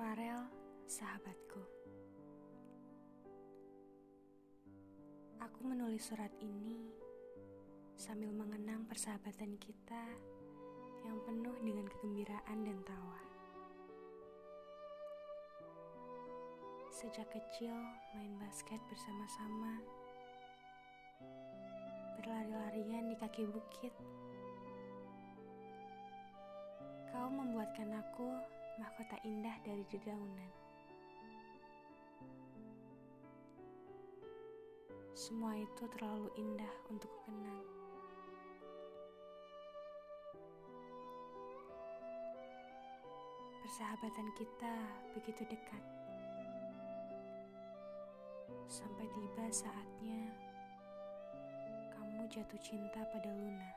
Farel, sahabatku. Aku menulis surat ini sambil mengenang persahabatan kita yang penuh dengan kegembiraan dan tawa. Sejak kecil main basket bersama-sama, berlari-larian di kaki bukit. Kau membuatkan aku mahkota indah dari dedaunan. Semua itu terlalu indah untuk kukenang. Persahabatan kita begitu dekat, sampai tiba saatnya kamu jatuh cinta pada Luna.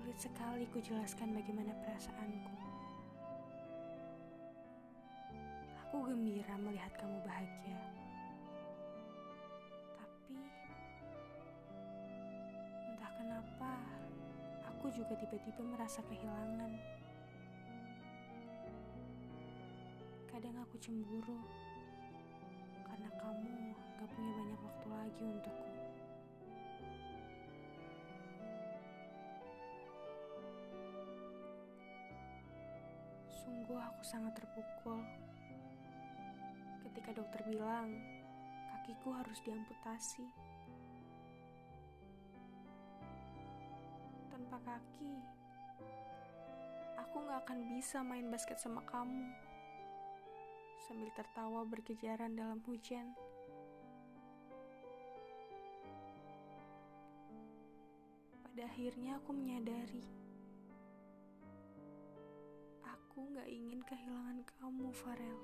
Sulit sekali kujelaskan bagaimana perasaanku. Aku gembira melihat kamu bahagia. Tapi, entah kenapa, aku juga tiba-tiba merasa kehilangan. Kadang aku cemburu, karena kamu gak punya banyak waktu lagi untukku. Sungguh aku sangat terpukul ketika dokter bilang kakiku harus diamputasi. Tanpa kaki, aku gak akan bisa main basket sama kamu. Sambil tertawa berkejaran dalam hujan. Pada akhirnya aku menyadari aku gak ingin kehilangan kamu, Farel.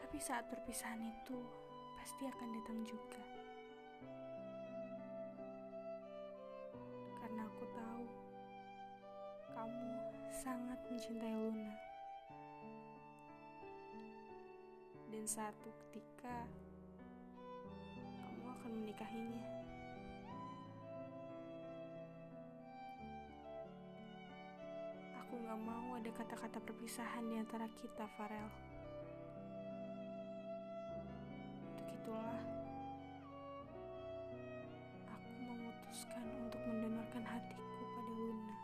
Tapi saat perpisahan itu pasti akan datang juga. Karena aku tahu kamu sangat mencintai Luna. Dan satu ketika kamu akan menikahinya. Aku gak mau ada kata-kata perpisahan di antara kita, Farel. Untuk itulah, aku memutuskan untuk mendonorkan hatiku pada Luna.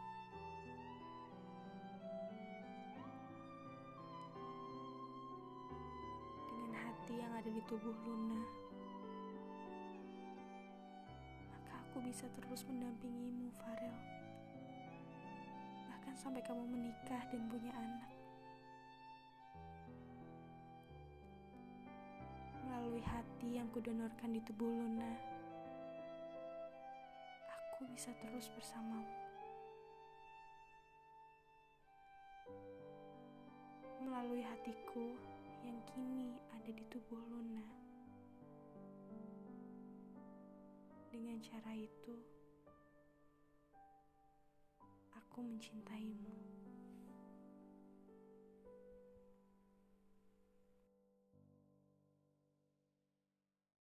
Dengan hati yang ada di tubuh Luna, maka aku bisa terus mendampingimu, Farel. Bahkan sampai kamu menikah dan punya anak. Melalui hati yang kudonorkan di tubuh Luna, aku bisa terus bersamamu. Melalui hatiku yang kini ada di tubuh Luna. Dengan cara itu, aku mencintaimu.